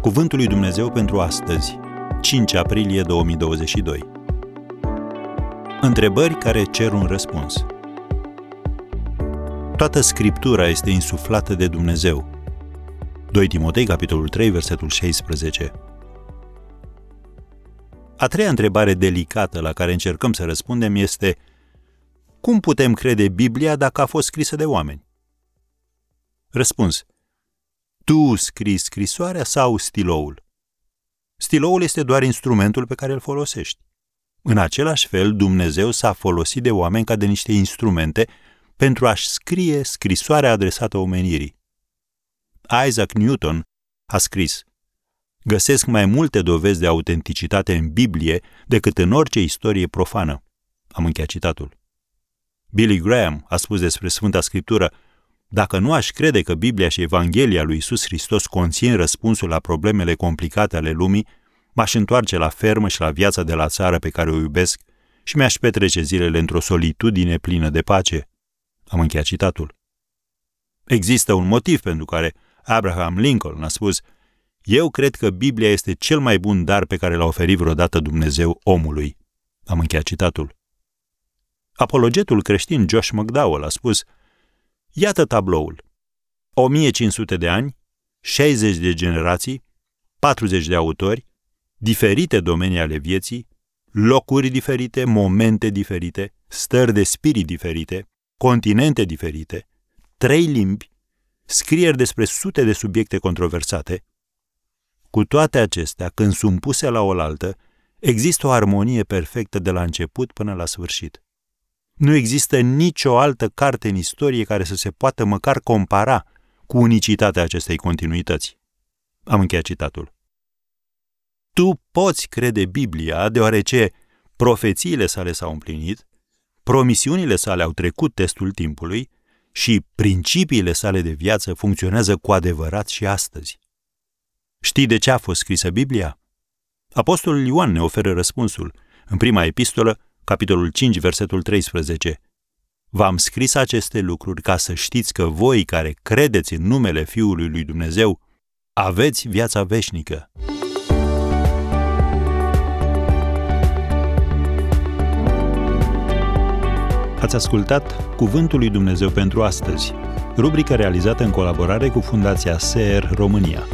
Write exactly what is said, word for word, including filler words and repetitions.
Cuvântul lui Dumnezeu pentru astăzi, cinci aprilie două mii douăzeci și doi. Întrebări care cer un răspuns. Toată Scriptura este insuflată de Dumnezeu. doi Timotei, capitolul trei, versetul șaisprezece. A treia întrebare delicată la care încercăm să răspundem este: cum putem crede Biblia dacă a fost scrisă de oameni? Răspuns: tu scrii scrisoarea sau stiloul? Stiloul este doar instrumentul pe care îl folosești. În același fel, Dumnezeu s-a folosit de oameni ca de niște instrumente pentru a-și scrie scrisoarea adresată omenirii. Isaac Newton a scris: găsesc mai multe dovezi de autenticitate în Biblie decât în orice istorie profană. Am încheiat citatul. Billy Graham a spus despre Sfânta Scriptură: dacă nu aș crede că Biblia și Evanghelia lui Iisus Hristos conțin răspunsul la problemele complicate ale lumii, m-aș întoarce la fermă și la viața de la țară pe care o iubesc și mi-aș petrece zilele într-o solitudine plină de pace. Am încheiat citatul. Există un motiv pentru care Abraham Lincoln a spus: eu cred că Biblia este cel mai bun dar pe care l-a oferit vreodată Dumnezeu omului. Am încheiat citatul. Apologetul creștin Josh McDowell a spus: iată tabloul. o mie cinci sute de ani, șaizeci de generații, patruzeci de autori, diferite domenii ale vieții, locuri diferite, momente diferite, stări de spirit diferite, continente diferite, trei limbi, scrieri despre sute de subiecte controversate. Cu toate acestea, când sunt puse la oaltă, există o armonie perfectă de la început până la sfârșit. Nu există nicio altă carte în istorie care să se poată măcar compara cu unicitatea acestei continuități. Am încheiat citatul. Tu poți crede Biblia deoarece profețiile sale s-au împlinit, promisiunile sale au trecut testul timpului și principiile sale de viață funcționează cu adevărat și astăzi. Știi de ce a fost scrisă Biblia? Apostolul Ioan ne oferă răspunsul în prima epistolă, capitolul cinci, versetul treisprezece. V-am scris aceste lucruri ca să știți că voi care credeți în numele Fiului lui Dumnezeu aveți viața veșnică. Ați ascultat Cuvântul lui Dumnezeu pentru astăzi, rubrica realizată în colaborare cu Fundația S R România.